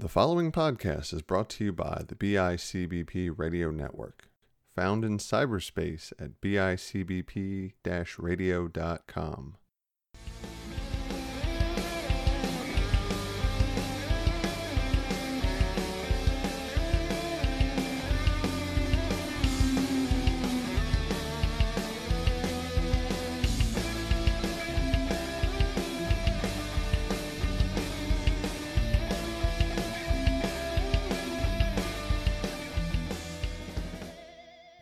The following podcast is brought to you by the BICBP Radio Network, found in cyberspace at bicbp-radio.com.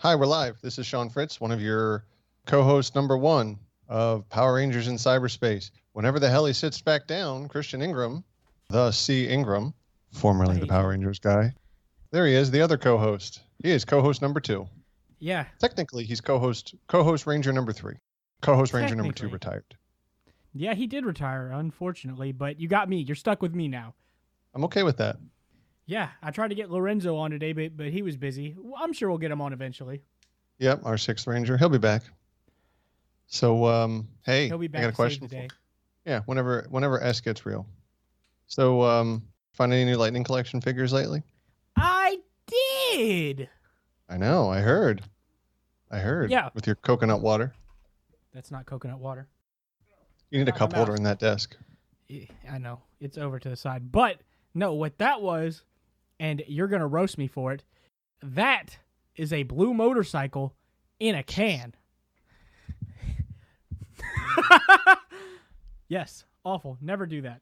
Hi, we're live. This is Sean Fritz, one of your co-hosts number one of Power Rangers in Cyberspace. Whenever the hell he sits back down, Christian Ingram, the C. Ingram, formerly the Power Rangers guy. There he is, the other co-host. He is co-host number two. Yeah. Technically, he's co-host Ranger number three. Co-host Ranger number two retired. Yeah, he did retire, unfortunately, but you got me. You're stuck with me now. I'm okay with that. Yeah, I tried to get Lorenzo on today, but he was busy. I'm sure we'll get him on eventually. Yep, our sixth Ranger. He'll be back. So, hey, he'll be back. I got a question for you. Yeah, whenever S gets real. So, find any new Lightning Collection figures lately? I did! I know, I heard. Yeah. With your coconut water. That's not coconut water. You need a cup holder in that desk. Yeah, I know. It's over to the side. But, no, what that was... and you're going to roast me for it, that is a blue motorcycle in a can. Yes, awful. Never do that.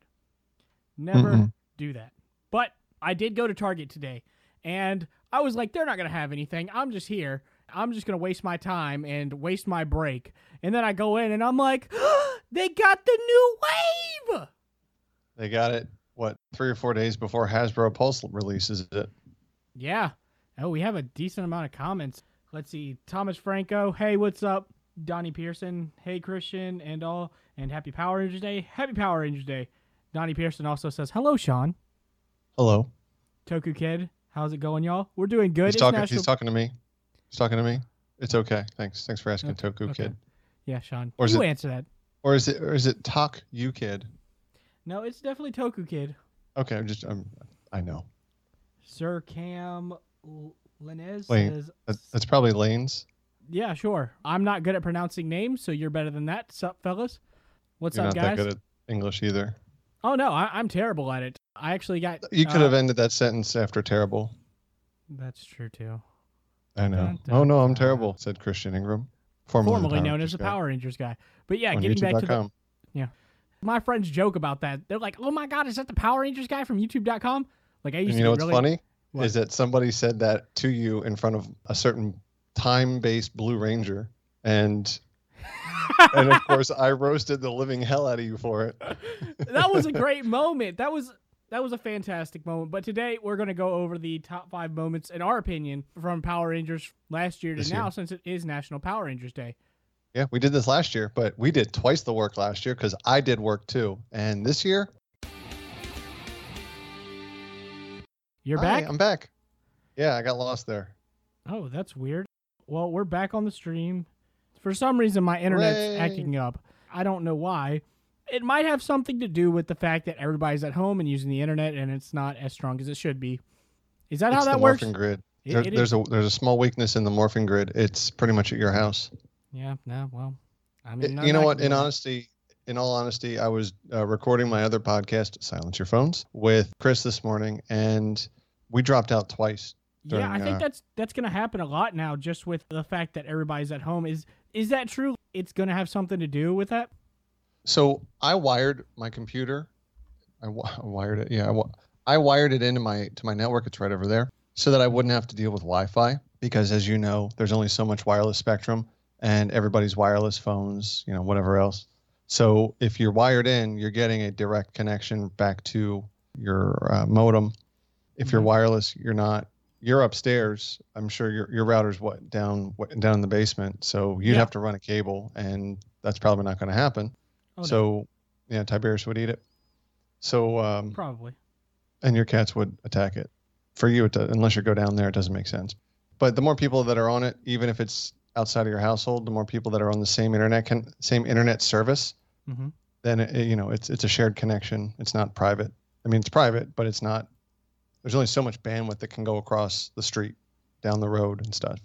Never do that. But I did go to Target today, and I was like, they're not going to have anything. I'm just here. I'm just going to waste my time and waste my break. And then I go in, and I'm like, they got the new wave! They got it. What, 3 or 4 days before Hasbro Pulse releases it? Yeah. Oh, we have a decent amount of comments. Let's see. Thomas Franco. Hey, what's up? Donnie Pearson. Hey, Christian and all. And happy Power Rangers Day. Happy Power Rangers Day. Donnie Pearson also says, hello, Sean. Hello. Toku Kid. How's it going, y'all? We're doing good. He's talking to me. It's okay. Thanks for asking, okay. Toku Kid. Yeah, Sean. Or you answer that. Or is it Talk You Kid? No, it's definitely Toku Kid. Okay, I know. Sir Cam Lanez says... That's probably Lanes. Yeah, sure. I'm not good at pronouncing names, so you're better than that. Sup, fellas? What's up, guys? You're not that good at English either. Oh, no, I'm terrible at it. I actually got... You could have ended that sentence after terrible. That's true, too. I know. Oh, no, I'm terrible, said Christian Ingram. Formerly known as the Power Rangers guy. But yeah, getting back to the... Yeah. My friends joke about that. They're like, oh my God, is that the Power Rangers guy from YouTube.com? Like, I used to. You know what's really funny? What? Is that somebody said that to you in front of a certain time-based Blue Ranger. And of course, I roasted the living hell out of you for it. That was a great moment. That was a fantastic moment. But today, we're going to go over the top 5 moments, in our opinion, from Power Rangers last year to now, since it is National Power Rangers Day. Yeah, we did this last year, but we did twice the work last year because I did work too. And this year... You're back? I'm back. Yeah, I got lost there. Oh, that's weird. Well, we're back on the stream. For some reason, my internet's acting up. I don't know why. It might have something to do with the fact that everybody's at home and using the internet, and it's not as strong as it should be. Is that how that works? It's the morphing grid. There's a small weakness in the morphing grid. It's pretty much at your house. Yeah, no, well, I mean... You know what, in all honesty, I was recording my other podcast, Silence Your Phones, with Chris this morning, and we dropped out twice. Yeah, I think that's going to happen a lot now, just with the fact that everybody's at home. Is that true? It's going to have something to do with that? So I wired my computer. I wired it, yeah. I wired it into my network. It's right over there, so that I wouldn't have to deal with Wi-Fi, because as you know, there's only so much wireless spectrum. And everybody's wireless phones, whatever else. So if you're wired in, you're getting a direct connection back to your modem. If you're wireless, you're not. You're upstairs. I'm sure your router's down in the basement. So you'd have to run a cable, and that's probably not going to happen. Oh, so no. Yeah, Tiberius would eat it. So probably. And your cats would attack it. For you, unless you go down there, it doesn't make sense. But the more people that are on it, even if it's outside of your household, the more people that are on the same internet service, then it's a shared connection. It's not private. I mean, it's private, but it's not there's only so much bandwidth that can go across the street, down the road and stuff.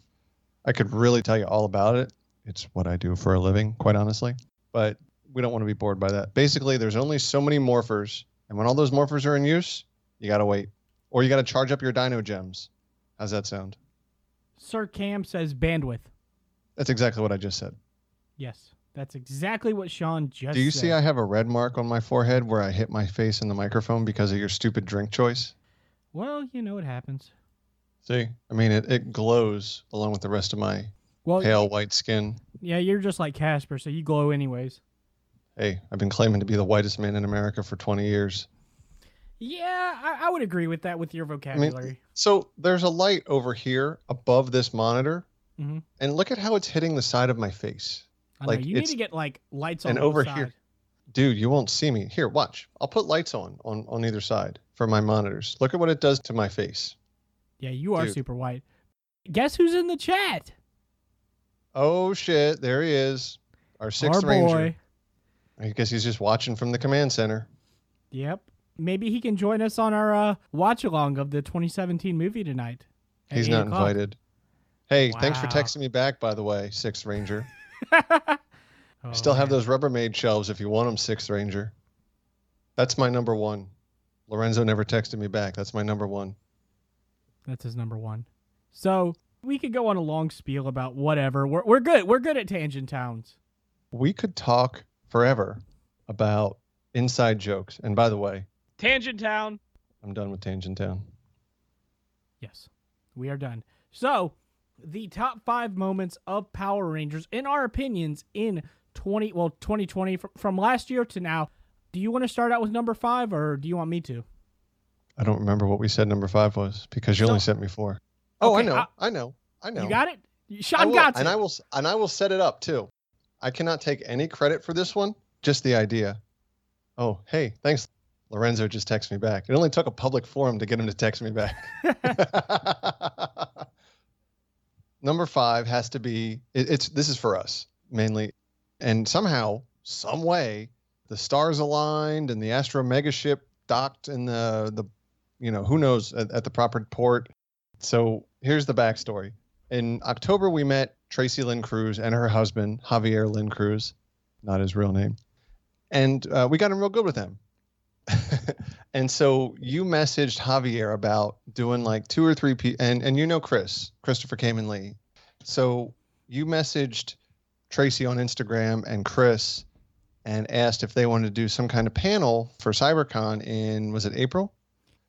I could really tell you all about it. It's what I do for a living, quite honestly. But we don't want to be bored by that. Basically, there's only so many morphers. And when all those morphers are in use, you got to wait. Or you got to charge up your dino gems. How's that sound? Sir Cam says bandwidth. That's exactly what I just said. Yes, that's exactly what Sean just said. Do you see I have a red mark on my forehead where I hit my face in the microphone because of your stupid drink choice? Well, you know, it happens. See? I mean, it glows along with the rest of my pale white skin. Yeah, you're just like Casper, so you glow anyways. Hey, I've been claiming to be the whitest man in America for 20 years. Yeah, I would agree with that with your vocabulary. I mean, so there's a light over here above this monitor, mm-hmm. and look at how it's hitting the side of my face. I know, you need to get like lights on both sides. And over here, dude, you won't see me. Here, watch. I'll put lights on either side for my monitors. Look at what it does to my face. Yeah, you are super white. Guess who's in the chat? Oh, shit. There he is. Our sixth ranger. I guess he's just watching from the command center. Yep. Maybe he can join us on our watch-along of the 2017 movie tonight. He's not invited. Hey, thanks for texting me back, by the way, sixth ranger. I still have those Rubbermaid shelves if you want them, sixth ranger. That's my number one. Lorenzo never texted me back. That's my number one. That's his number one. So we could go on a long spiel about whatever. We're good. We're good at Tangent Towns. We could talk forever about inside jokes. And by the way, Tangent Town. I'm done with Tangent Town. Yes, we are done. So the top 5 moments of Power Rangers, in our opinions, in 2020 from last year to now. Do you want to start out with number 5 or do you want me to? I don't remember what we said number 5 was because you only sent me 4. Oh, okay, I know. You got it? Sean got it. And I will set it up too. I cannot take any credit for this one, just the idea. Oh, hey, thanks. Lorenzo just texted me back. It only took a public forum to get him to text me back. Number 5 has to be, this is for us mainly. And somehow, some way, the stars aligned and the Astro Megaship docked in the who knows, at the proper port. So here's the backstory. In October, we met Tracy Lynn Cruz and her husband, Javier Lynn Cruz, not his real name. And we got him real good with him. And so you messaged Javier about doing like 2 or 3 and Christopher Kamen-Lee. So you messaged Tracy on Instagram and Chris and asked if they wanted to do some kind of panel for CyberCon in, was it April?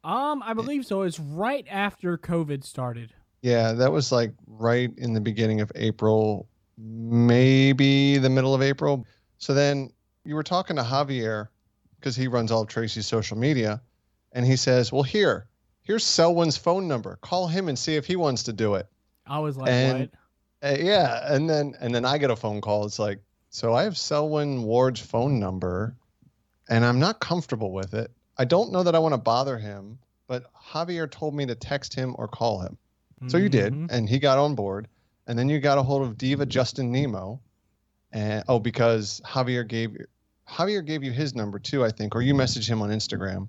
I believe so. It's right after COVID started. Yeah, that was like right in the beginning of April, maybe the middle of April. So then you were talking to Javier because he runs all of Tracy's social media, and he says, well, here's Selwyn's phone number. Call him and see if he wants to do it. I was like, what? Yeah, and then I get a phone call. It's like, so I have Selwyn Ward's phone number, and I'm not comfortable with it. I don't know that I want to bother him, but Javier told me to text him or call him. Mm-hmm. So you did, and he got on board. And then you got a hold of Diva Justin Nemo, because Javier gave you his number too, I think, or you messaged him on Instagram.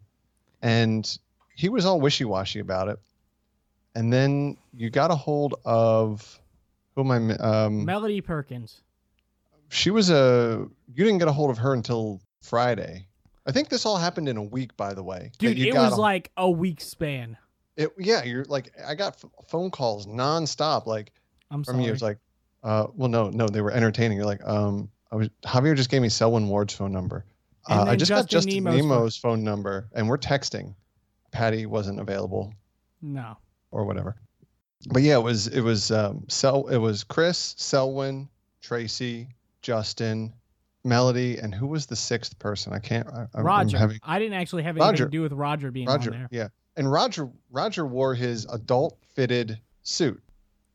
And he was all wishy-washy about it. And then you got a hold of, Melody Perkins. You didn't get a hold of her until Friday. I think this all happened in a week, by the way. Dude, it was like a week span. You're like, I got phone calls nonstop. Like, I'm sorry. From you, it was like, well, no, they were entertaining. You're like, Javier just gave me Selwyn Ward's phone number. I just got Justin Nemo's phone number, and we're texting. Patty wasn't available. No. Or whatever. But yeah, it was Chris, Selwyn, Tracy, Justin, Melody, and who was the 6th person? Roger. I didn't actually have anything to do with Roger being on there. Yeah, and Roger wore his adult fitted suit.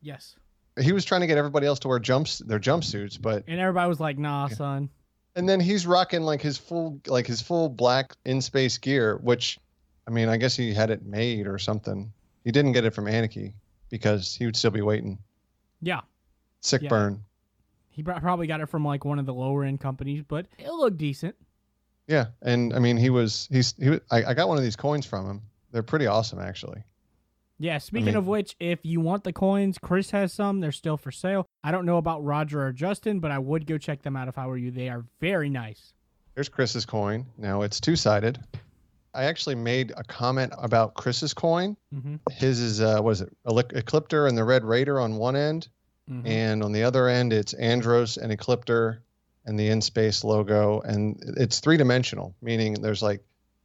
Yes. He was trying to get everybody else to wear their jumpsuits, and everybody was like, "Nah, yeah, son." And then he's rocking like his full black InSpace gear, which, I mean, I guess he had it made or something. He didn't get it from Anarchy because he would still be waiting. Yeah. Sick burn. He probably got it from like one of the lower end companies, but it looked decent. Yeah, and I mean, I got one of these coins from him, They're pretty awesome, actually. Yeah, speaking of which, if you want the coins, Chris has some. They're still for sale. I don't know about Roger or Justin, but I would go check them out if I were you. They are very nice. Here's Chris's coin. Now it's two-sided. I actually made a comment about Chris's coin. Mm-hmm. His is, Ecliptor and the Red Raider on one end. Mm-hmm. And on the other end, it's Andros and Ecliptor and the InSpace logo. And it's three-dimensional, meaning there's like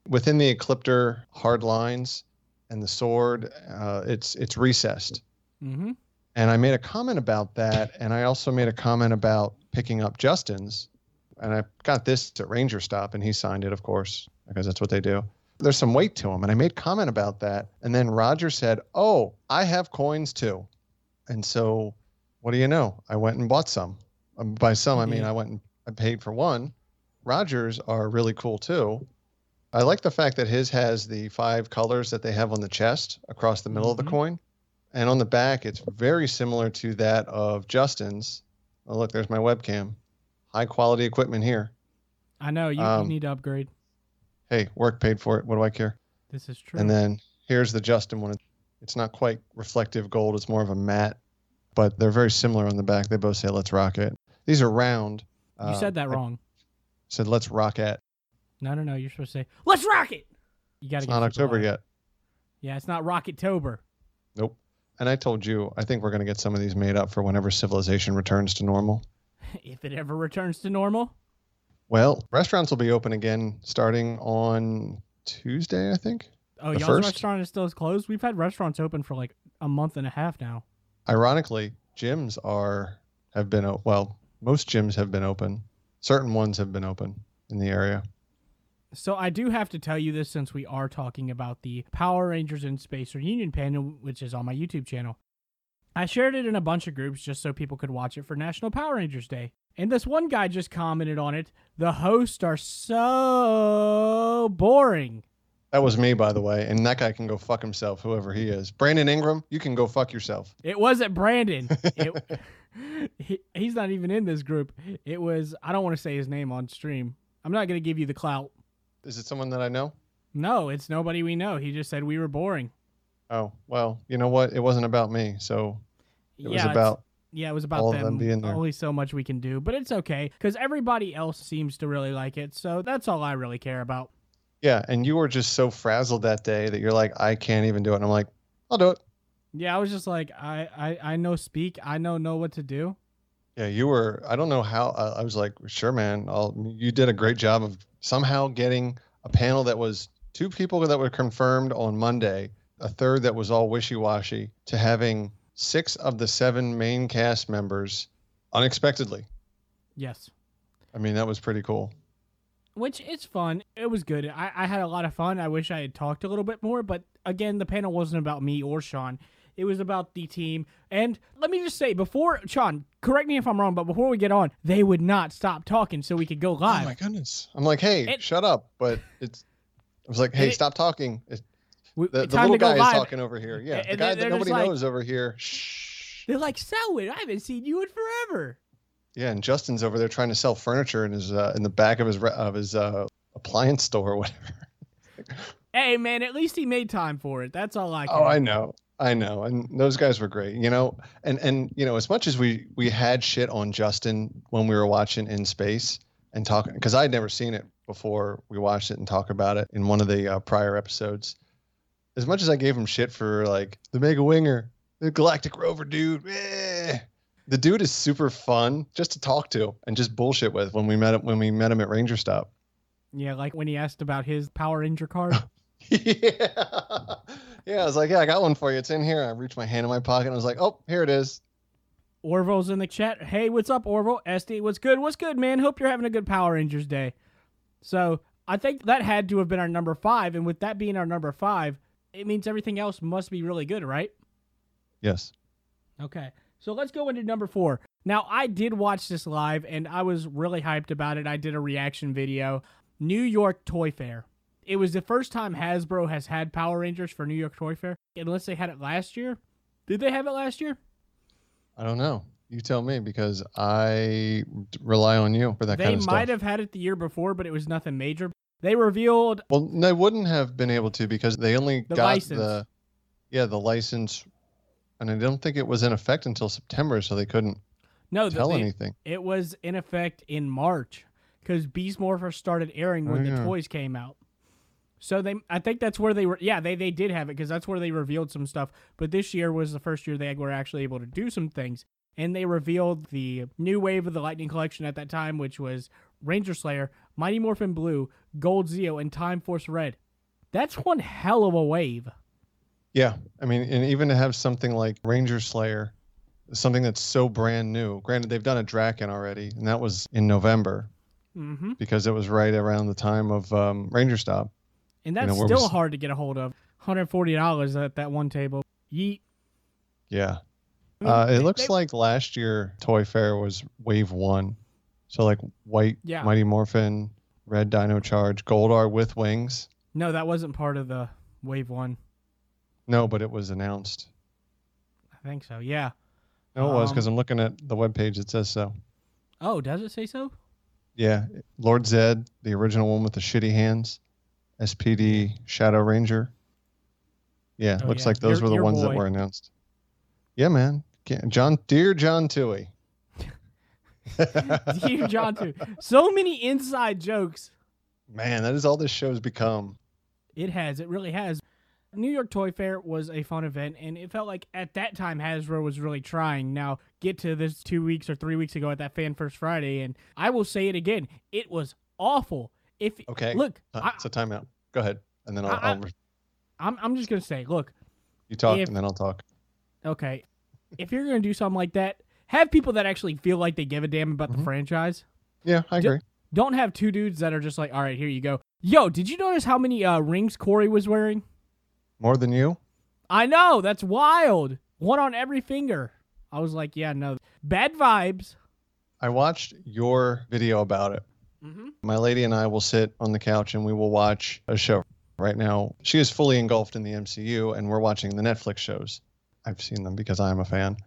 within the Ecliptor hard lines, and the sword, it's recessed. Mm-hmm. And I made a comment about that, and I also made a comment about picking up Justin's. And I got this at Ranger Stop, and he signed it, of course, because that's what they do. There's some weight to them, and I made comment about that. And then Roger said, oh, I have coins too. And so what do you know? I went and bought some. By some, I mean I went and I paid for one. Roger's are really cool too. I like the fact that his has the five colors that they have on the chest across the middle of the coin. And on the back, it's very similar to that of Justin's. Oh, look, there's my webcam. High quality equipment here. I know. You need to upgrade. Hey, work paid for it. What do I care? This is true. And then here's the Justin one. It's not quite reflective gold. It's more of a matte, but they're very similar on the back. They both say, let's rock it. These are round. You said that wrong. Said, let's rock it. No. You're supposed to say, let's rock it. You gotta. It's not October yet. Yeah, it's not Rockettober. Nope. And I told you, I think we're going to get some of these made up for whenever civilization returns to normal. If it ever returns to normal? Well, restaurants will be open again starting on Tuesday, I think. Oh, y'all's restaurant is still closed? We've had restaurants open for like a month and a half now. Ironically, gyms most gyms have been open. Certain ones have been open in the area. So I do have to tell you this since we are talking about the Power Rangers in Space reunion panel, which is on my YouTube channel. I shared it in a bunch of groups just so people could watch it for National Power Rangers Day. And this one guy just commented on it, the hosts are so boring. That was me, by the way. And that guy can go fuck himself, whoever he is. Brandon Ingram, you can go fuck yourself. It wasn't Brandon. He's not even in this group. It was, I don't want to say his name on stream. I'm not going to give you the clout. Is it someone that I know? No, it's nobody we know. He just said we were boring. Oh, well, you know what? It wasn't about me, so it was about all them being there. Only so much we can do, but it's okay, because everybody else seems to really like it, so that's all I really care about. Yeah, and you were just so frazzled that day that you're like, I can't even do it. And I'm like, I'll do it. Yeah, I was just like, I know what to do. Yeah, you were, I don't know how, I was like, sure, man, you did a great job of somehow getting a panel that was two people that were confirmed on Monday, a third that was all wishy-washy, to having 6 of the 7 main cast members unexpectedly. Yes. I mean, that was pretty cool. Which is fun. It was good. I had a lot of fun. I wish I had talked a little bit more, but again, the panel wasn't about me or Sean. It was about the team. And let me just say, before, Sean, correct me if I'm wrong, but before we get on, they would not stop talking so we could go live. Oh, my goodness. I'm like, hey, shut up. But stop talking. The little guy is talking over here. Yeah, the guy that nobody knows over here. Shh. They're like, Selwyn, I haven't seen you in forever. Yeah, and Justin's over there trying to sell furniture in his in the back of his appliance store or whatever. Hey, man, at least he made time for it. That's all I can. Oh, I know. And those guys were great, you know, and you know, as much as we had shit on Justin when we were watching In Space and talking, because I had never seen it before we watched it and talked about it in one of the prior episodes. As much as I gave him shit for like the Mega Winger, the Galactic Rover dude, the dude is super fun just to talk to and just bullshit with when we met him at Ranger Stop. Yeah, like when he asked about his Power Ranger card. Yeah, I was like, yeah, I got one for you. It's in here. I reached my hand in my pocket and I was like, oh, here it is. Orville's in the chat. Hey, what's up, Orville? SD, what's good? What's good, man? Hope you're having a good Power Rangers day. So I think that had to have been our number 5. And with that being our number 5, it means everything else must be really good, right? Yes. Okay. So let's go into number 4. Now, I did watch this live and I was really hyped about it. I did a reaction video. New York Toy Fair. It was the first time Hasbro has had Power Rangers for New York Toy Fair, unless they had it last year. Did they have it last year? I don't know. You tell me, because I rely on you for that kind of stuff. They might have had it the year before, but it was nothing major. They revealed... Well, they wouldn't have been able to because they only got license. the license, and I don't think it was in effect until September, so they couldn't tell anything. It was in effect in March because Beast Morpher started airing when the toys came out. So I think that's where they were. Yeah, they did have it because that's where they revealed some stuff. But this year was the first year they were actually able to do some things. And they revealed the new wave of the Lightning Collection at that time, which was Ranger Slayer, Mighty Morphin Blue, Gold Zeo, and Time Force Red. That's one hell of a wave. Yeah. I mean, and even to have something like Ranger Slayer, something that's so brand new. Granted, they've done a Draken already, and that was in November because it was right around the time of Ranger Stop. And that's still hard to get a hold of. $140 at that one table. Yeet. Yeah. It looks like last year Toy Fair was Wave 1. So like White, Mighty Morphin, Red Dino Charge, Goldar with wings. No, that wasn't part of the Wave 1. No, but it was announced. I think so, yeah. No, it was because I'm looking at the webpage. It says so. Oh, does it say so? Yeah. Lord Zed, the original one with the shitty hands. SPD, Shadow Ranger. Yeah, looks like those were the ones that were announced. Yeah, man. Dear John Toohey. Dear John Toohey. So many inside jokes. Man, that is all this show's become. It has. It really has. New York Toy Fair was a fun event, and it felt like at that time Hasbro was really trying. Now, get to this 2 weeks or 3 weeks ago at that Fan First Friday, and I will say it again. It was awful. It's a timeout. Go ahead, and then I'm just going to say, look. You talk, and then I'll talk. Okay. If you're going to do something like that, have people that actually feel like they give a damn about the franchise. Yeah, I agree. Don't have two dudes that are just like, all right, here you go. Yo, did you notice how many rings Corey was wearing? More than you? I know. That's wild. One on every finger. I was like, yeah, no. Bad vibes. I watched your video about it. Mm-hmm. My lady and I will sit on the couch and we will watch a show. Right now, she is fully engulfed in the MCU and we're watching the Netflix shows. I've seen them because I'm a fan.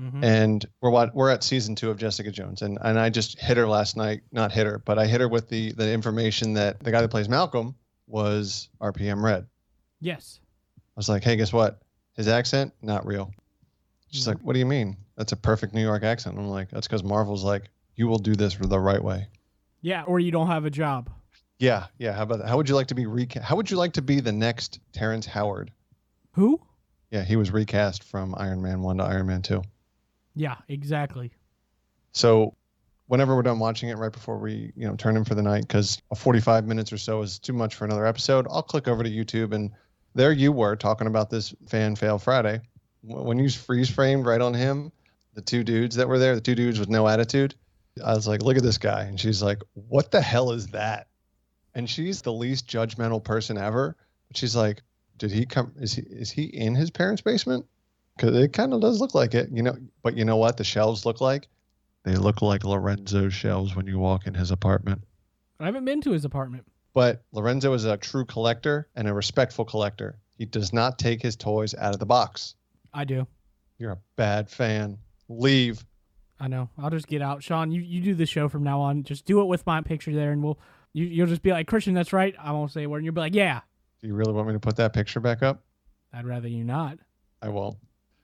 Mm-hmm. And we're at season 2 of Jessica Jones. And I just hit her last night. Not hit her, but I hit her with the information that the guy that plays Malcolm was RPM Red. Yes. I was like, hey, guess what? His accent, not real. She's like, what do you mean? That's a perfect New York accent. I'm like, that's because Marvel's like, you will do this the right way. Yeah, or you don't have a job. Yeah, yeah. How about that? How would you like to be How would you like to be the next Terrence Howard? Who? Yeah, he was recast from Iron Man 1 to Iron Man 2. Yeah, exactly. So whenever we're done watching it, right before we turn in for the night, because 45 minutes or so is too much for another episode, I'll click over to YouTube, and there you were talking about this Fan Fail Friday. When you freeze-framed right on him, the two dudes that were there, the two dudes with no attitude, I was like, look at this guy. And she's like, what the hell is that? And she's the least judgmental person ever. She's like, did he come? Is he in his parents' basement? Because it kind of does look like it, But you know what the shelves look like? They look like Lorenzo's shelves when you walk in his apartment. I haven't been to his apartment. But Lorenzo is a true collector and a respectful collector. He does not take his toys out of the box. I do. You're a bad fan. Leave. I know. I'll just get out. Sean, you do the show from now on. Just do it with my picture there, and you'll just be like, Christian, that's right. I won't say a word. And you'll be like, yeah. Do you really want me to put that picture back up? I'd rather you not. I won't.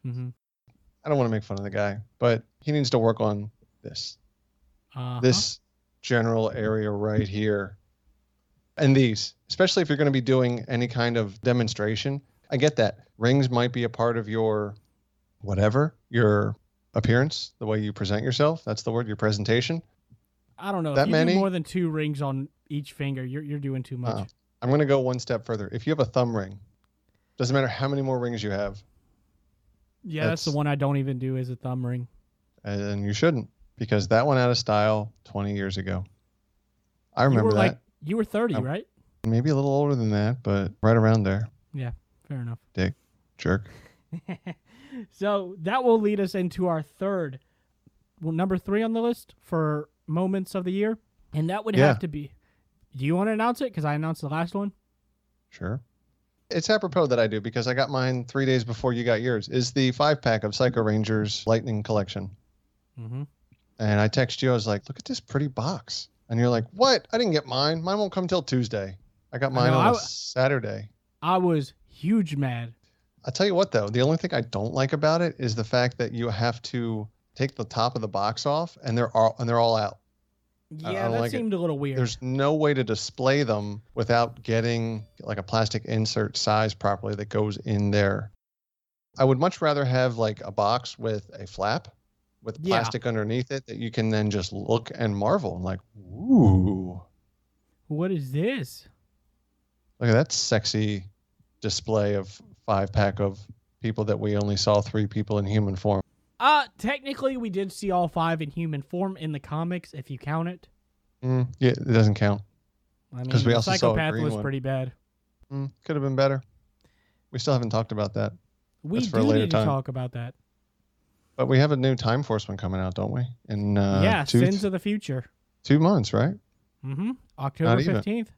Mm-hmm. I don't want to make fun of the guy, but he needs to work on this. This general area right here. And these, especially if you're going to be doing any kind of demonstration. I get that. Rings might be a part of your appearance, the way you present yourself. That's the word, your presentation. I don't know. If you do more than 2 rings on each finger, you're doing too much. I'm going to go one step further. If you have a thumb ring, doesn't matter how many more rings you have. Yeah, that's the one I don't even do is a thumb ring. And you shouldn't, because that went out of style 20 years ago. I remember that. You were 30, right? Maybe a little older than that, but right around there. Yeah, fair enough. Dick. Jerk. So that will lead us into our third, number 3 on the list for moments of the year. And that would have to be, do you want to announce it? Because I announced the last one. Sure. It's apropos that I do because I got mine 3 days before you got yours. Is the 5-pack of Psycho Rangers Lightning Collection. Mm-hmm. And I texted you. I was like, look at this pretty box. And you're like, what? I didn't get mine. Mine won't come till Tuesday. I got mine on Saturday. I was huge mad. I'll tell you what, though. The only thing I don't like about it is the fact that you have to take the top of the box off, and they're all out. Yeah, that seemed a little weird. There's no way to display them without getting like a plastic insert size properly that goes in there. I would much rather have like a box with a flap with plastic underneath it that you can then just look and marvel and like, ooh. What is this? Look at that sexy display of 5-pack of people that we only saw 3 people in human form. Technically, we did see all 5 in human form in the comics, if you count it. Yeah, it doesn't count. I mean, we also Psychopath saw was one. Pretty bad. Could have been better. We still haven't talked about that. We That's do for a later need to time. Talk about that. But we have a new Time Force one coming out, don't we? In Sins of the Future. 2 months, right? Mm-hmm. October 15th.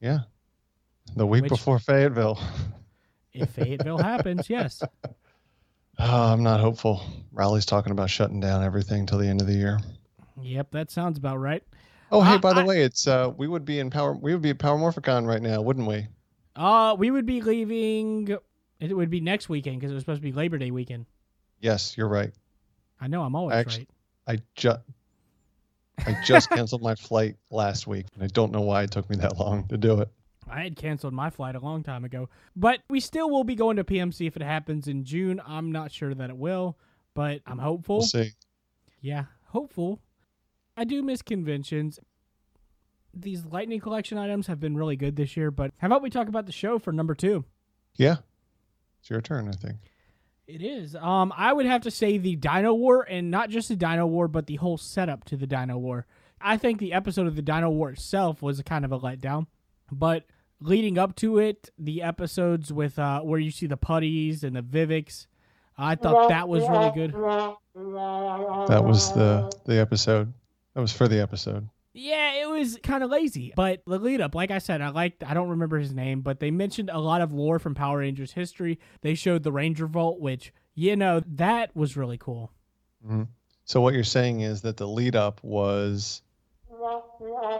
Yeah. The week before Fayetteville. If Fayetteville happens, yes. I'm not hopeful. Raleigh's talking about shutting down everything till the end of the year. Yep, that sounds about right. Oh, hey, by the way, it's we would be at Power Morphicon right now, wouldn't we? We would be leaving. It would be next weekend because it was supposed to be Labor Day weekend. Yes, you're right. I know I'm always right. I just canceled my flight last week, and I don't know why it took me that long to do it. I had canceled my flight a long time ago, but we still will be going to PMC if it happens in June. I'm not sure that it will, but I'm hopeful. We'll see. Yeah, hopeful. I do miss conventions. These Lightning Collection items have been really good this year, but how about we talk about the show for number 2? Yeah. It's your turn, I think. It is. I would have to say the Dino War, and not just the Dino War, but the whole setup to the Dino War. I think the episode of the Dino War itself was kind of a letdown, but leading up to it, the episodes with where you see the putties and the Vivix, I thought that was really good. That was the episode. That was for the episode. Yeah, it was kind of lazy, but the lead up, like I said, I don't remember his name, but they mentioned a lot of lore from Power Rangers history. They showed the Ranger Vault, which, you know, that was really cool. Mm-hmm. So what you're saying is that the lead up was...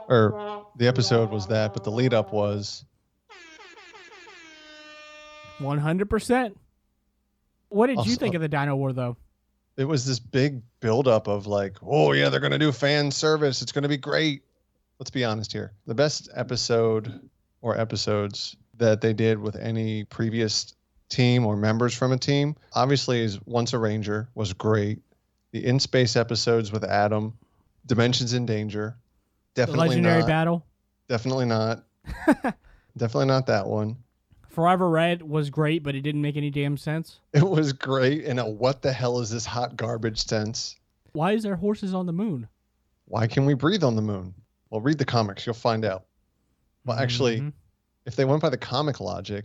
Or the episode was that, but the lead up was 100%. What did you think of the Dino War, though? It was this big buildup of like, oh yeah, they're gonna do fan service. It's gonna be great. Let's be honest here. The best episode or episodes that they did with any previous team or members from a team, obviously, is Once a Ranger was great. The InSpace episodes with Adam, Dimensions in Danger. Definitely Legendary not. Battle? Definitely not. Definitely not that one. Forever Red was great, but it didn't make any damn sense. It was great in a what the hell is this hot garbage sense. Why is there horses on the moon? Why can we breathe on the moon? Well, read the comics. You'll find out. Well, actually, if they went by the comic logic,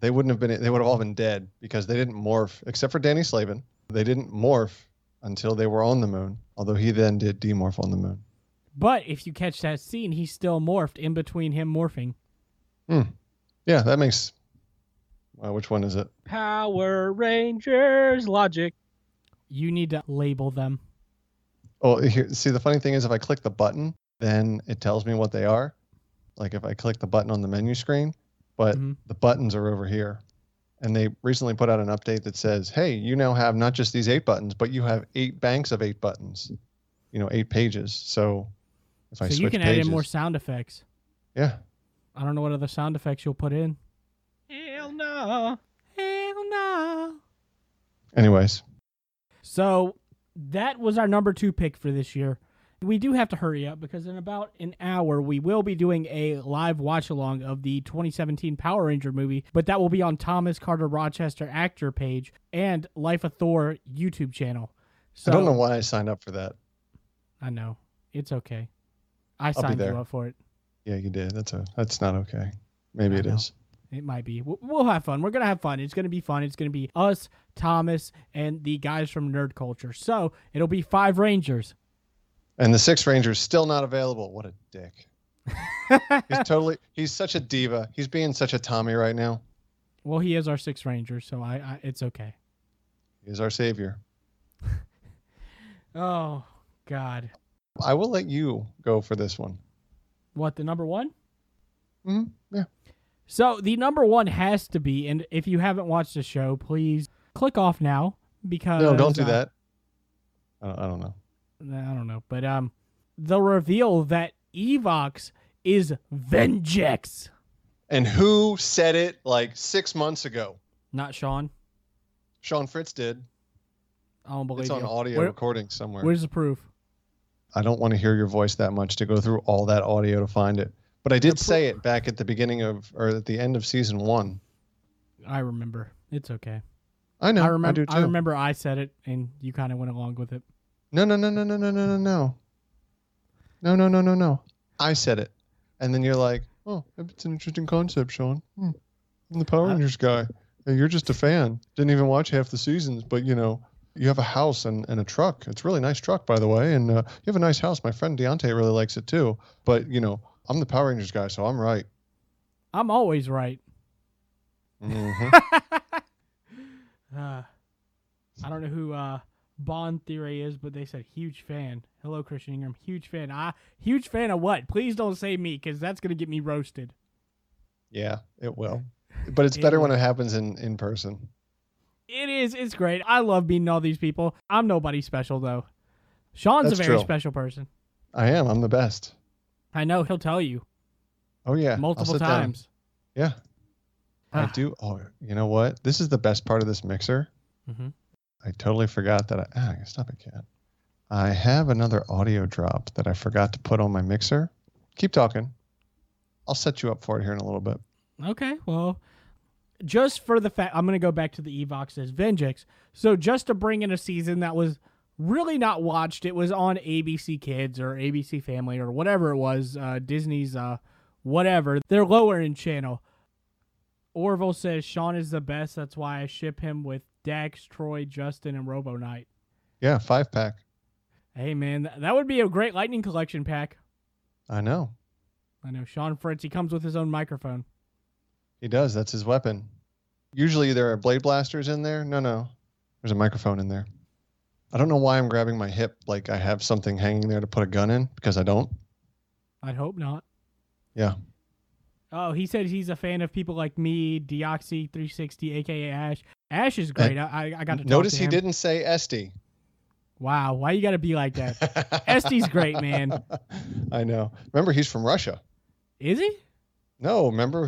they would have all been dead because they didn't morph, except for Danny Slavin. They didn't morph until they were on the moon, although he then did demorph on the moon. But if you catch that scene, he still morphed in between him morphing. Yeah, that makes... Well, which one is it? Power Rangers logic. You need to label them. Oh, here, see, the funny thing is if I click the button, then it tells me what they are. Like if I click the button on the menu screen, but the buttons are over here. And they recently put out an update that says, hey, you now have not just these 8 buttons, but you have 8 banks of 8 buttons. You know, 8 pages. So if I switch pages... So you can add in more sound effects. Yeah. I don't know what other sound effects you'll put in. Hell no. Hell no. Anyways. So that was our number 2 pick for this year. We do have to hurry up because in about an hour, we will be doing a live watch-along of the 2017 Power Ranger movie, but that will be on Thomas Carter Rochester actor page and Life of Thor YouTube channel. So I don't know why I signed up for that. I know. It's okay. I'll signed you up for it. Yeah, you did. That's not okay. Maybe it is. It might be. We'll have fun. We're going to have fun. It's going to be fun. It's going to be us, Thomas, and the guys from Nerd Culture. So it'll be 5 Rangers. And the 6th Ranger is still not available. What a dick. He's such a diva. He's being such a Tommy right now. Well, he is our 6th Ranger, so I it's okay. He's our savior. Oh, God. I will let you go for this one. What, the number one? Mm-hmm. Yeah. So the number one has to be, and if you haven't watched the show, please click off now because... No, don't do that. I don't know. I don't know. But the reveal that Evox is Venjix. And who said it like 6 months ago? Not Sean. Sean Fritz did. I don't believe it. It's on audio recording somewhere. Where's the proof? I don't want to hear your voice that much to go through all that audio to find it. But I did say it back at the beginning of, or at the end of season one. I remember. It's okay. I know. I remember. I do too. I remember I said it and you kind of went along with it. No. I said it. And then you're like, oh, it's an interesting concept, Sean. I'm the Power Rangers guy. And you're just a fan. Didn't even watch half the seasons, but you know. You have a house and a truck. It's a really nice truck, by the way. And you have a nice house. My friend Deontay really likes it, too. But, you know, I'm the Power Rangers guy, so I'm right. I'm always right. Mm-hmm. I don't know who Bond Theory is, but they said huge fan. Hello, Christian Ingram. Huge fan. Huge fan of what? Please don't say me, because that's going to get me roasted. Yeah, it will. But it's better when it happens in person. It is. It's great. I love meeting all these people. I'm nobody special, though. Sean's That's a very true. Special person. I am. I'm the best. I know. He'll tell you. Oh, yeah. Multiple times. Down. Yeah. I do. Oh, you know what? This is the best part of this mixer. Mm-hmm. I totally forgot that. I can stop it, Cat. I have another audio drop that I forgot to put on my mixer. Keep talking. I'll set you up for it here in a little bit. Okay. Well... Just for the fact, I'm going to go back to the Evox as Venjix. So just to bring in a season that was really not watched, it was on ABC Kids or ABC Family or whatever it was, Disney's whatever. They're lower in channel. Orville says Sean is the best. That's why I ship him with Dax, Troy, Justin, and Robo Knight. Yeah, 5-pack. Hey, man, that would be a great Lightning Collection pack. I know. Sean Fritz, he comes with his own microphone. He does. That's his weapon. Usually there are blade blasters in there. No. There's a microphone in there. I don't know why I'm grabbing my hip like I have something hanging there to put a gun in, because I don't. I'd hope not. Yeah. Oh, he said he's a fan of people like me, Deoxy360, a.k.a. Ash. Ash is great. I got to talk to him. Notice he didn't say Esty. Wow. Why you got to be like that? Esty's great, man. I know. Remember, he's from Russia. Is he? No, remember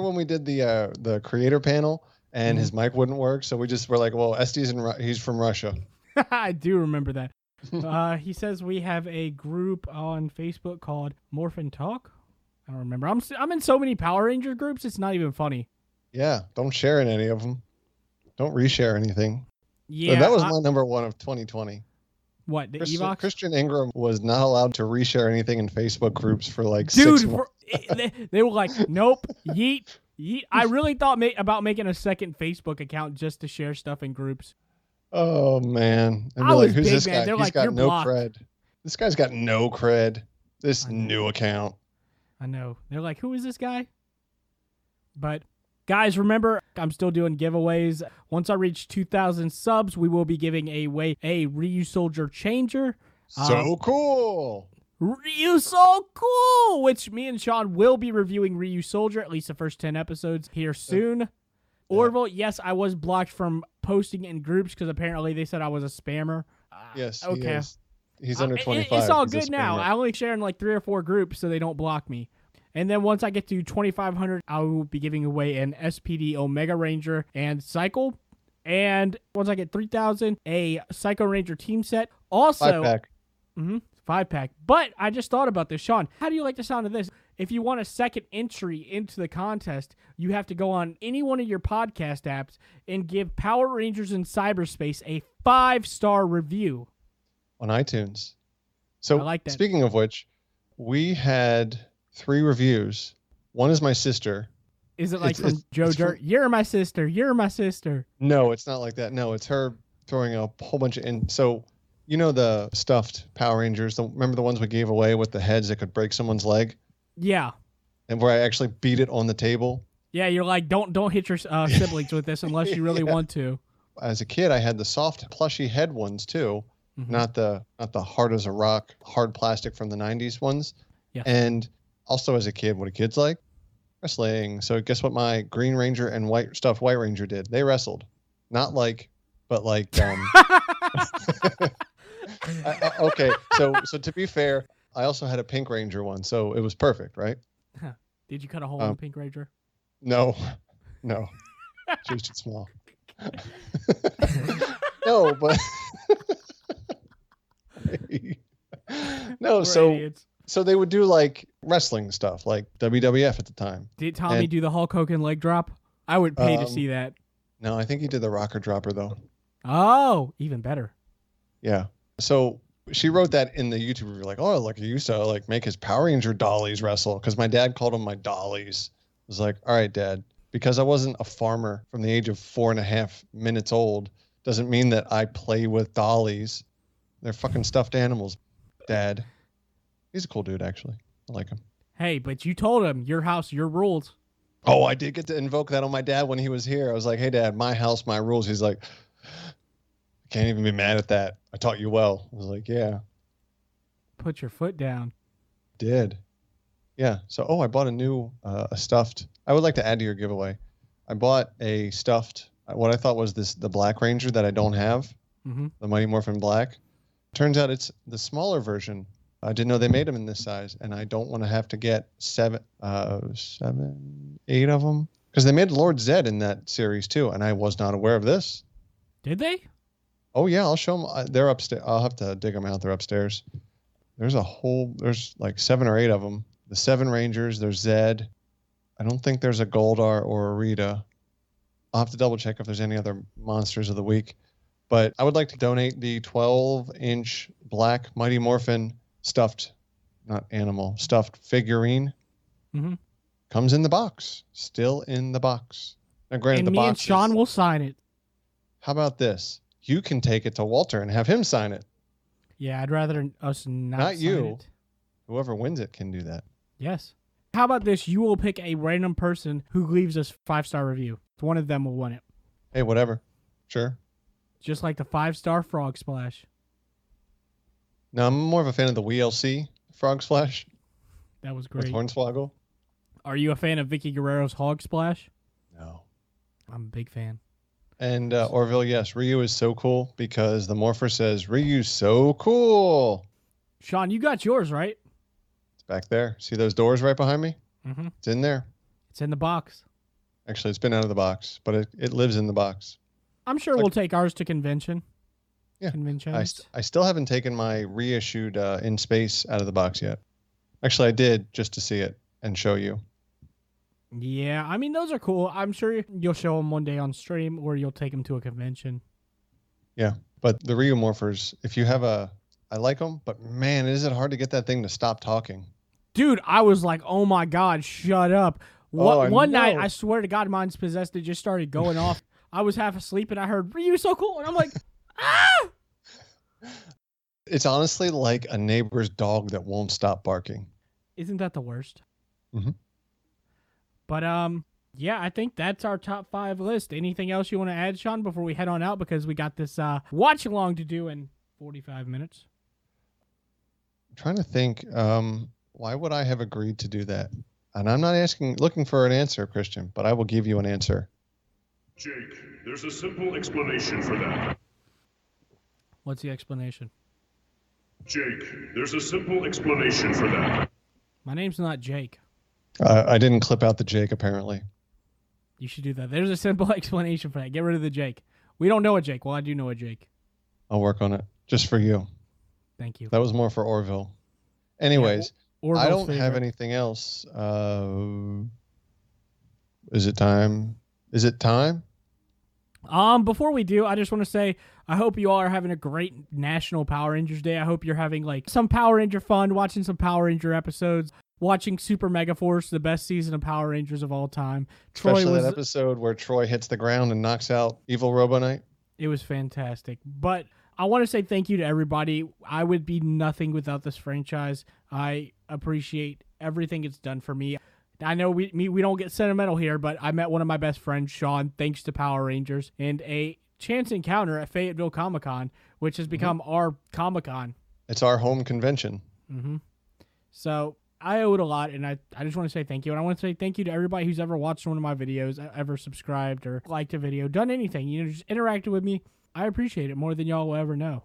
when we did the creator panel and his mic wouldn't work, so we just were like, well, Esty's he's from Russia. I do remember that. He says we have a group on Facebook called Morphin Talk. I don't remember. I'm in so many Power Ranger groups, it's not even funny. Yeah, don't share in any of them. Don't reshare anything. Yeah, so that was my number one of 2020. What, the Evox? Christian Ingram was not allowed to reshare anything in Facebook groups for like 6 months. They were like, nope, yeet. I really thought about making a second Facebook account just to share stuff in groups. Oh, man. And I was like, who's this guy? He's like, got no cred. This guy's got no cred. This new account. I know. They're like, who is this guy? But guys, remember, I'm still doing giveaways. Once I reach 2,000 subs, we will be giving away a Ryu Soldier Changer. So cool. Ryu so cool, which me and Sean will be reviewing Ryu Soldier, at least the first 10 episodes here soon. Yeah. Orville, yes, I was blocked from posting in groups because apparently they said I was a spammer. Yes, okay. He's under 25. It's all good now. I only share in like 3 or 4 groups so they don't block me. And then once I get to 2,500, I will be giving away an SPD Omega Ranger and Cycle. And once I get 3,000, a Psycho Ranger team set. Also, 5-pack. Mm-hmm. 5-pack. But I just thought about this, Sean. How do you like the sound of this? If you want a second entry into the contest, you have to go on any one of your podcast apps and give Power Rangers in Cyberspace a 5-star review on iTunes. So I like that. Speaking of which, we had 3 reviews. One is my sister. Is it like from Joe Dirt? You're my sister. You're my sister. No, it's not like that. No, it's her throwing a whole bunch of in. So. You know the stuffed Power Rangers? Remember the ones we gave away with the heads that could break someone's leg? Yeah. And where I actually beat it on the table? Yeah, you're like, don't hit your siblings with this unless you really want to. As a kid, I had the soft plushy head ones too, not the hard as a rock, hard plastic from the 90s ones. Yeah. And Also, as a kid, what do kids like? Wrestling. So guess what my Green Ranger and White Ranger did? They wrestled. Not like, but like. Okay, so to be fair, I also had a Pink Ranger one, so it was perfect, right? Huh. Did you cut a hole in Pink Ranger? No. She was too small. No, but no. We're so idiots. So they would do like wrestling stuff, like WWF at the time. Did Tommy do the Hulk Hogan leg drop? I would pay to see that. No, I think he did the rocker dropper though. Oh, even better. Yeah. So she wrote that in the YouTube review, like, oh, like, you used to like make his Power Ranger dollies wrestle, because my dad called them my dollies. I was like, all right, Dad, because I wasn't a farmer from the age of 4.5 minutes old doesn't mean that I play with dollies. They're fucking stuffed animals, Dad. He's a cool dude, actually. I like him. Hey, but you told him your house, your rules. Oh, I did get to invoke that on my dad when he was here. I was like, hey, Dad, my house, my rules. He's like, I can't even be mad at that. I taught you well. I was like, yeah. Put your foot down. Did. Yeah. So, I bought a new stuffed. I would like to add to your giveaway. I bought a stuffed, what I thought was the Black Ranger that I don't have, the Mighty Morphin Black. Turns out it's the smaller version. I didn't know they made them in this size, and I don't want to have to get eight of them. Because they made Lord Zed in that series, too, and I was not aware of this. Did they? Oh, yeah, I'll show them. They're upstairs. I'll have to dig them out. They're upstairs. There's like 7 or 8 of them. The 7 Rangers, there's Zed. I don't think there's a Goldar or a Rita. I'll have to double-check if there's any other Monsters of the Week. But I would like to donate the 12-inch black Mighty Morphin stuffed figurine. Comes in the box. Still in the box. Now, granted, the box. And Sean will sign it. How about this? You can take it to Walter and have him sign it. Yeah, I'd rather us not sign you. It. Whoever wins it can do that. Yes. How about this? You will pick a random person who leaves us 5-star review. One of them will win it. Hey, whatever. Sure. Just like the 5-star Frog Splash. No, I'm more of a fan of the WLC Frog Splash. That was great. With Hornswoggle. Are you a fan of Vicky Guerrero's Hog Splash? No. I'm a big fan. And Orville, yes, Ryu is so cool because the Morpher says, Ryu's so cool. Sean, you got yours, right? It's back there. See those doors right behind me? Mm-hmm. It's in there. It's in the box. Actually, it's been out of the box, but it lives in the box. I'm sure we'll take ours to convention. Yeah, I still haven't taken my reissued InSpace out of the box yet. Actually, I did just to see it and show you. Yeah, I mean, those are cool. I'm sure you'll show them one day on stream or you'll take them to a convention. Yeah, but the Ryu Morphers, if you have I like them, but man, is it hard to get that thing to stop talking. Dude, I was like, oh my God, shut up. One night, I swear to God, mine's possessed. It just started going off. I was half asleep and I heard, Ryu's so cool. And I'm like... Ah! It's honestly like a neighbor's dog that won't stop barking. Isn't that the worst? Mm-hmm. But yeah, I think that's our top 5 list. Anything else you want to add, Sean, before we head on out? Because we got this watch along to do in 45 minutes. I'm trying to think. Why would I have agreed to do that? And I'm not looking for an answer, Christian, but I will give you an answer. Jake, there's a simple explanation for that. What's the explanation? Jake, there's a simple explanation for that. My name's not Jake. I didn't clip out the Jake, apparently. You should do that. There's a simple explanation for that. Get rid of the Jake. We don't know a Jake. Well, I do know a Jake. I'll work on it. Just for you. Thank you. That was more for Orville. Anyways, yeah, I don't have anything else. Is it time? Is it time? Before we do, I just want to say I hope you all are having a great National Power Rangers Day. I hope you're having like some Power Ranger fun, watching some Power Ranger episodes, watching Super Megaforce, the best season of Power Rangers of all time. Especially that episode where Troy hits the ground and knocks out evil Robo Knight. It was fantastic. But I want to say thank you to everybody. I would be nothing without this franchise. I appreciate everything it's done for me. I know we don't get sentimental here, but I met one of my best friends, Sean, thanks to Power Rangers, and a chance encounter at Fayetteville Comic-Con, which has become our Comic-Con. It's our home convention. So I owe it a lot, and I just want to say thank you. And I want to say thank you to everybody who's ever watched one of my videos, ever subscribed or liked a video, done anything, you know, just interacted with me. I appreciate it more than y'all will ever know.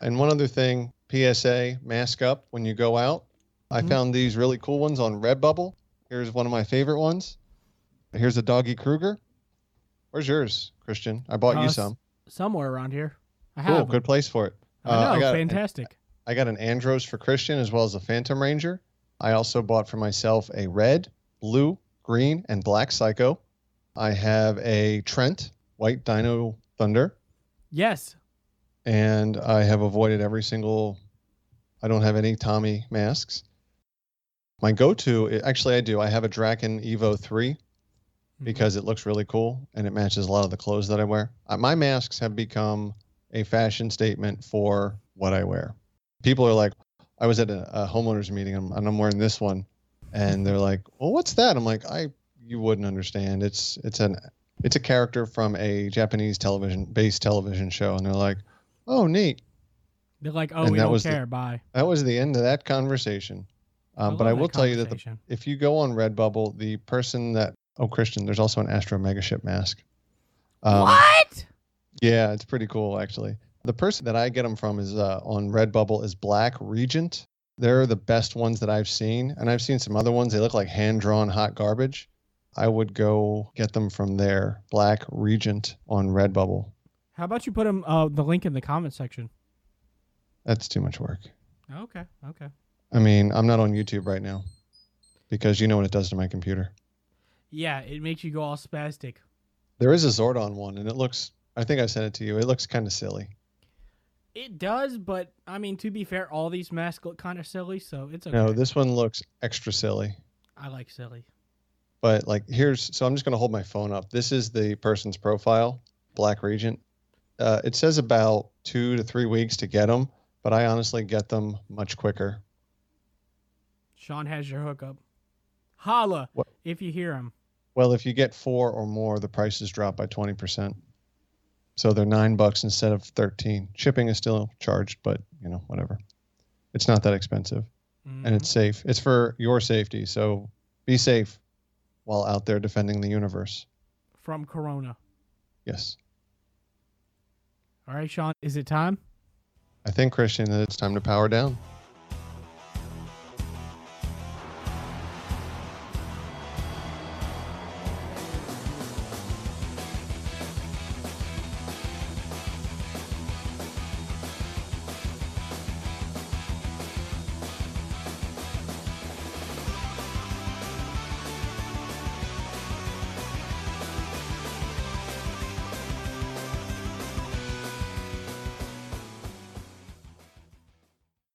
And one other thing, PSA, mask up when you go out. I found these really cool ones on Redbubble. Here's one of my favorite ones. Here's a Doggy Kruger. Where's yours, Christian? I bought you some. Somewhere around here. I have. Cool, good place for it. I know, fantastic. I got an Andros for Christian as well as a Phantom Ranger. I also bought for myself a red, blue, green, and black Psycho. I have a Trent, white Dino Thunder. Yes. And I have avoided every single... I don't have any Tommy masks. My go-to... Actually, I do. I have a Draken Evo 3 because it looks really cool and it matches a lot of the clothes that I wear. My masks have become a fashion statement for what I wear. People are like... I was at a homeowners meeting and I'm wearing this one, and they're like, "Well, what's that?" I'm like, "You wouldn't understand. It's a character from a Japanese television show." And they're like, "Oh, neat." They're like, "Oh, and we don't care." Bye. That was the end of that conversation. But I will tell you that if you go on Redbubble, the person that Christian, there's also an Astro Megaship mask. What? Yeah, it's pretty cool actually. The person that I get them from is on Redbubble is Black Regent. They're the best ones that I've seen. And I've seen some other ones. They look like hand-drawn hot garbage. I would go get them from there. Black Regent on Redbubble. How about you put them, the link in the comment section? That's too much work. Okay. I mean, I'm not on YouTube right now because you know what it does to my computer. Yeah, it makes you go all spastic. There is a Zordon one, and it looks, I think I sent it to you, it looks kind of silly. It does, but, I mean, to be fair, all these masks look kind of silly, so it's okay. No, this one looks extra silly. I like silly. But, like, so I'm just going to hold my phone up. This is the person's profile, Black Regent. It says about 2 to 3 weeks to get them, but I honestly get them much quicker. Sean has your hookup. Holla if you hear him. Well, if you get 4 or more, the prices drop by 20%. So they're $9 instead of 13. Shipping is still charged, but you know, whatever. It's not that expensive, and it's safe. It's for your safety, so be safe while out there defending the universe from Corona. Yes. All right, Sean. Is it time? I think, Christian, that it's time to power down.